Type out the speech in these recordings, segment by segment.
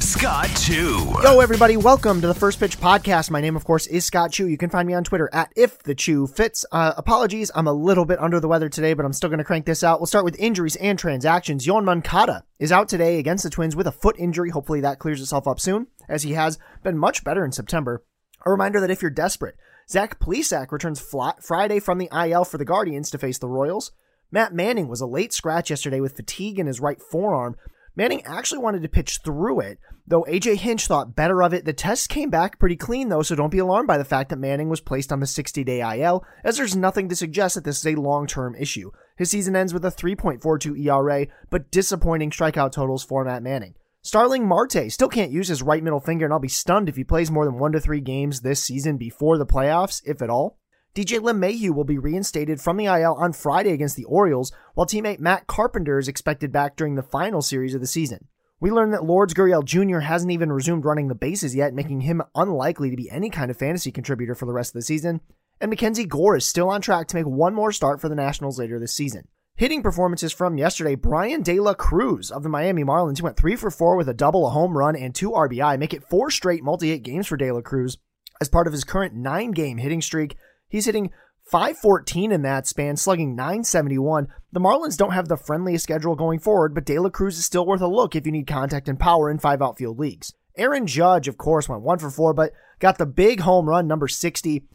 Scott Chu. Yo, everybody. Welcome to the First Pitch Podcast. My name, of course, is Scott Chu. You can find me on Twitter at IfTheChuFits. Apologies, I'm a little bit under the weather today, but I'm still going to crank this out. We'll start with injuries and transactions. Yon Moncada is out today against the Twins with a foot injury. Hopefully that clears itself up soon, as he has been much better in September. A reminder that if you're desperate, Zach Plesac returns Friday from the IL for the Guardians to face the Royals. Matt Manning was a late scratch yesterday with fatigue in his right forearm. Manning actually wanted to pitch through it, though AJ Hinch thought better of it. The test came back pretty clean, though, so don't be alarmed by the fact that Manning was placed on the 60-day IL, as there's nothing to suggest that this is a long-term issue. His season ends with a 3.42 ERA, but disappointing strikeout totals for Matt Manning. Starling Marte still can't use his right middle finger, and I'll be stunned if he plays more than 1 to 3 games this season before the playoffs, if at all. DJ LeMahieu will be reinstated from the IL on Friday against the Orioles, while teammate Matt Carpenter is expected back during the final series of the season. We learned that Lourdes Gurriel Jr. hasn't even resumed running the bases yet, making him unlikely to be any kind of fantasy contributor for the rest of the season. And Mackenzie Gore is still on track to make one more start for the Nationals later this season. Hitting performances from yesterday, Brian De La Cruz of the Miami Marlins. He went 3-for-4 with a double, a home run, and 2 RBI, make it 4 straight multi-hit games for De La Cruz. As part of his current 9-game hitting streak, he's hitting .514 in that span, slugging .971. The Marlins don't have the friendliest schedule going forward, but De La Cruz is still worth a look if you need contact and power in 5 outfield leagues. Aaron Judge, of course, went 1-for-4, but got the big home run, number 60.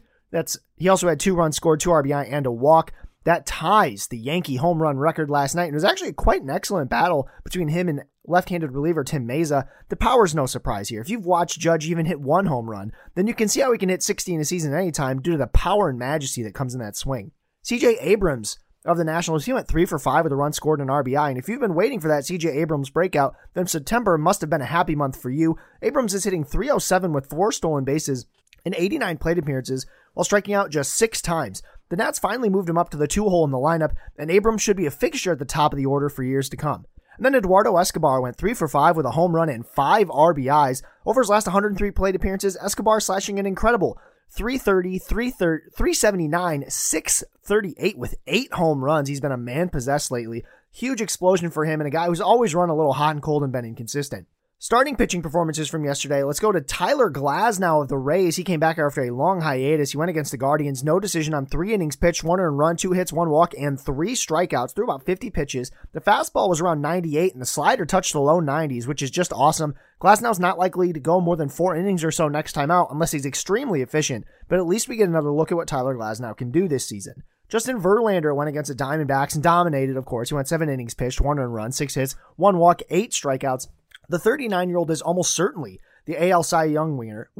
He also had 2 runs scored, 2 RBI, and a walk. That ties the Yankee home run record last night, and it was actually quite an excellent battle between him and left-handed reliever Tim Mayza. The power's no surprise here. If you've watched Judge even hit 1 home run, then you can see how he can hit 60 in a season at any time due to the power and majesty that comes in that swing. C.J. Abrams of the Nationals, he went 3-for-5 with a run scored and an RBI, and if you've been waiting for that C.J. Abrams breakout, then September must have been a happy month for you. Abrams is hitting .307 with 4 stolen bases and 89 plate appearances while striking out just 6 times. The Nats finally moved him up to the 2 hole in the lineup, and Abrams should be a fixture at the top of the order for years to come. And then Eduardo Escobar went 3-for-5 with a home run and 5 RBIs. Over his last 103 plate appearances, Escobar slashing an incredible .330, .379, .638 with 8 home runs. He's been a man possessed lately. Huge explosion for him and a guy who's always run a little hot and cold and been inconsistent. Starting pitching performances from yesterday, let's go to Tyler Glasnow of the Rays. He came back after a long hiatus. He went against the Guardians. No decision on 3 innings pitched, 1 earned run, 2 hits, 1 walk, and 3 strikeouts through about 50 pitches. The fastball was around 98, and the slider touched the low 90s, which is just awesome. Glasnow's not likely to go more than 4 innings or so next time out unless he's extremely efficient, but at least we get another look at what Tyler Glasnow can do this season. Justin Verlander went against the Diamondbacks and dominated, of course. He went 7 innings pitched, 1 earned run, 6 hits, 1 walk, 8 strikeouts. The 39-year-old is almost certainly the AL Cy Young winner,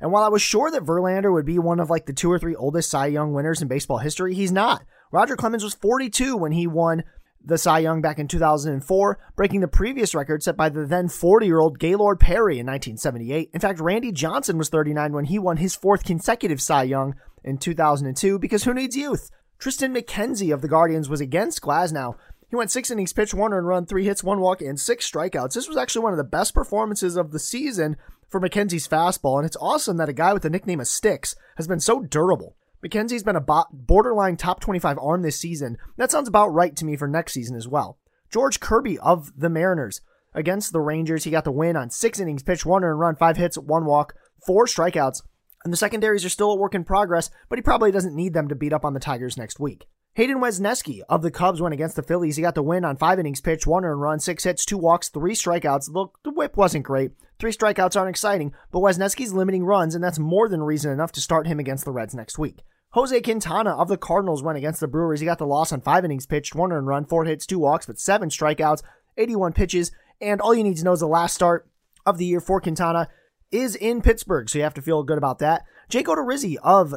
and while I was sure that Verlander would be one of like the 2 or 3 oldest Cy Young winners in baseball history, he's not. Roger Clemens was 42 when he won the Cy Young back in 2004, breaking the previous record set by the then 40-year-old Gaylord Perry in 1978. In fact, Randy Johnson was 39 when he won his 4th consecutive Cy Young in 2002, because who needs youth? Tristan McKenzie of the Guardians was against Glasnow. He went 6 innings pitched, 1 earned run, 3 hits, 1 walk, and 6 strikeouts. This was actually one of the best performances of the season for McKenzie's fastball, and it's awesome that a guy with the nickname of Sticks has been so durable. McKenzie's been a borderline top 25 arm this season. That sounds about right to me for next season as well. George Kirby of the Mariners against the Rangers. He got the win on 6 innings pitched, 1 earned run, 5 hits, 1 walk, 4 strikeouts. And the secondaries are still a work in progress, but he probably doesn't need them to beat up on the Tigers next week. Hayden Wesneski of the Cubs went against the Phillies. He got the win on 5 innings pitched, 1 earned run, 6 hits, 2 walks, 3 strikeouts. Look, the whip wasn't great. 3 strikeouts aren't exciting, but Wesneski's limiting runs, and that's more than reason enough to start him against the Reds next week. Jose Quintana of the Cardinals went against the Brewers. He got the loss on 5 innings pitched, 1 earned run, 4 hits, 2 walks, but 7 strikeouts, 81 pitches, and all you need to know is the last start of the year for Quintana is in Pittsburgh, so you have to feel good about that. Jake Odorizzi of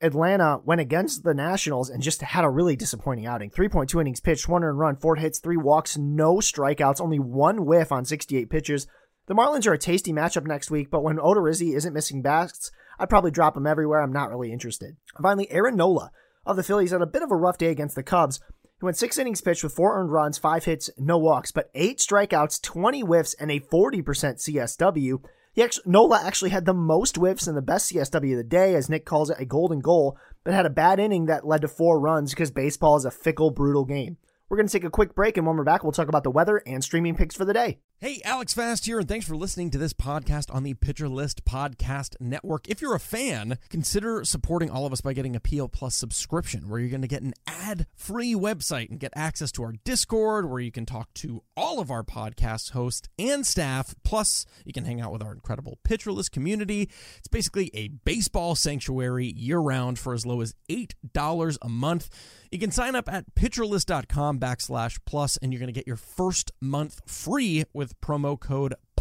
Atlanta went against the Nationals and just had a really disappointing outing. 3.2 innings pitched, 1 earned run, 4 hits, 3 walks, no strikeouts, only 1 whiff on 68 pitches. The Marlins are a tasty matchup next week, but when Odorizzi isn't missing bats, I'd probably drop him everywhere. I'm not really interested. Finally, Aaron Nola of the Phillies had a bit of a rough day against the Cubs. He went 6 innings pitched with 4 earned runs, 5 hits, no walks, but 8 strikeouts, 20 whiffs, and a 40% CSW. Nola actually had the most whiffs and the best CSW of the day, as Nick calls it, a golden goal, but had a bad inning that led to 4 runs because baseball is a fickle, brutal game. We're going to take a quick break, and when we're back, we'll talk about the weather and streaming picks for the day. Hey, Alex Fast here, and thanks for listening to this podcast on the Pitcher List Podcast Network. If you're a fan, consider supporting all of us by getting a PL Plus subscription, where you're going to get an ad-free website and get access to our Discord, where you can talk to all of our podcast hosts and staff. Plus, you can hang out with our incredible Pitcher List community. It's basically a baseball sanctuary year-round for as low as $8 a month. You can sign up at pitcherlist.com/plus, and you're going to get your first month free with promo code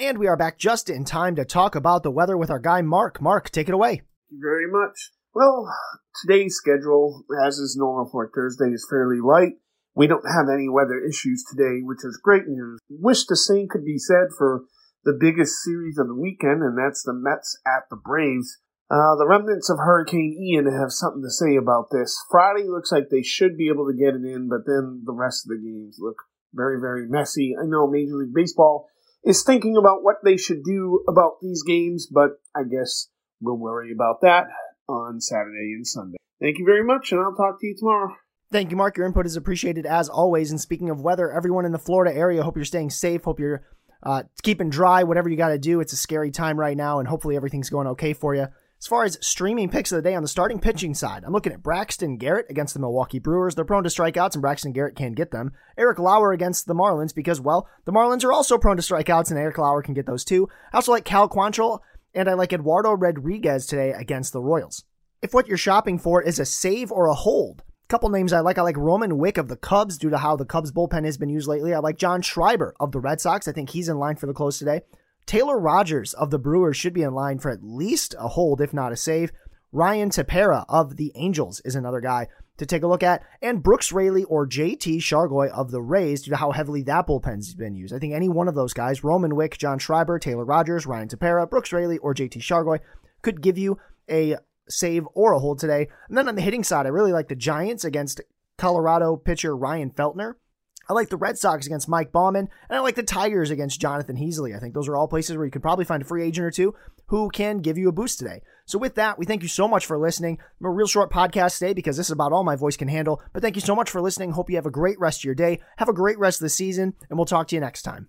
And we are back just in time to talk about the weather with our guy, Mark. Mark, take it away. Thank you very much. Well, today's schedule, as is normal for Thursday, is fairly light. We don't have any weather issues today, which is great news. Wish the same could be said for the biggest series of the weekend, and that's the Mets at the Braves. The remnants of Hurricane Ian have something to say about this. Friday looks like they should be able to get it in, but then the rest of the games look very, very messy. I know Major League Baseball is thinking about what they should do about these games, but I guess we'll worry about that on Saturday and Sunday. Thank you very much, and I'll talk to you tomorrow. Thank you, Mark. Your input is appreciated as always. And speaking of weather, everyone in the Florida area, hope you're staying safe. Hope you're keeping dry, whatever you got to do. It's a scary time right now, and hopefully everything's going okay for you. As far as streaming picks of the day on the starting pitching side, I'm looking at Braxton Garrett against the Milwaukee Brewers. They're prone to strikeouts, and Braxton Garrett can get them. Eric Lauer against the Marlins because, well, the Marlins are also prone to strikeouts, and Eric Lauer can get those too. I also like Cal Quantrill, and I like Eduardo Rodriguez today against the Royals. If what you're shopping for is a save or a hold, a couple names I like Roman Wick of the Cubs due to how the Cubs bullpen has been used lately. I like John Schreiber of the Red Sox. I think he's in line for the close today. Taylor Rogers of the Brewers should be in line for at least a hold, if not a save. Ryan Tepera of the Angels is another guy to take a look at. And Brooks Raley or JT Chargois of the Rays due to how heavily that bullpen's been used. I think any one of those guys, Roman Wick, John Schreiber, Taylor Rogers, Ryan Tepera, Brooks Raley, or JT Chargois, could give you a save or a hold today. And then on the hitting side, I really like the Giants against Colorado pitcher Ryan Feltner. I like the Red Sox against Mike Bauman, and I like the Tigers against Jonathan Heasley. I think those are all places where you could probably find a free agent or two who can give you a boost today. So with that, we thank you so much for listening. A real short podcast today because this is about all my voice can handle, but thank you so much for listening. Hope you have a great rest of your day. Have a great rest of the season, and we'll talk to you next time.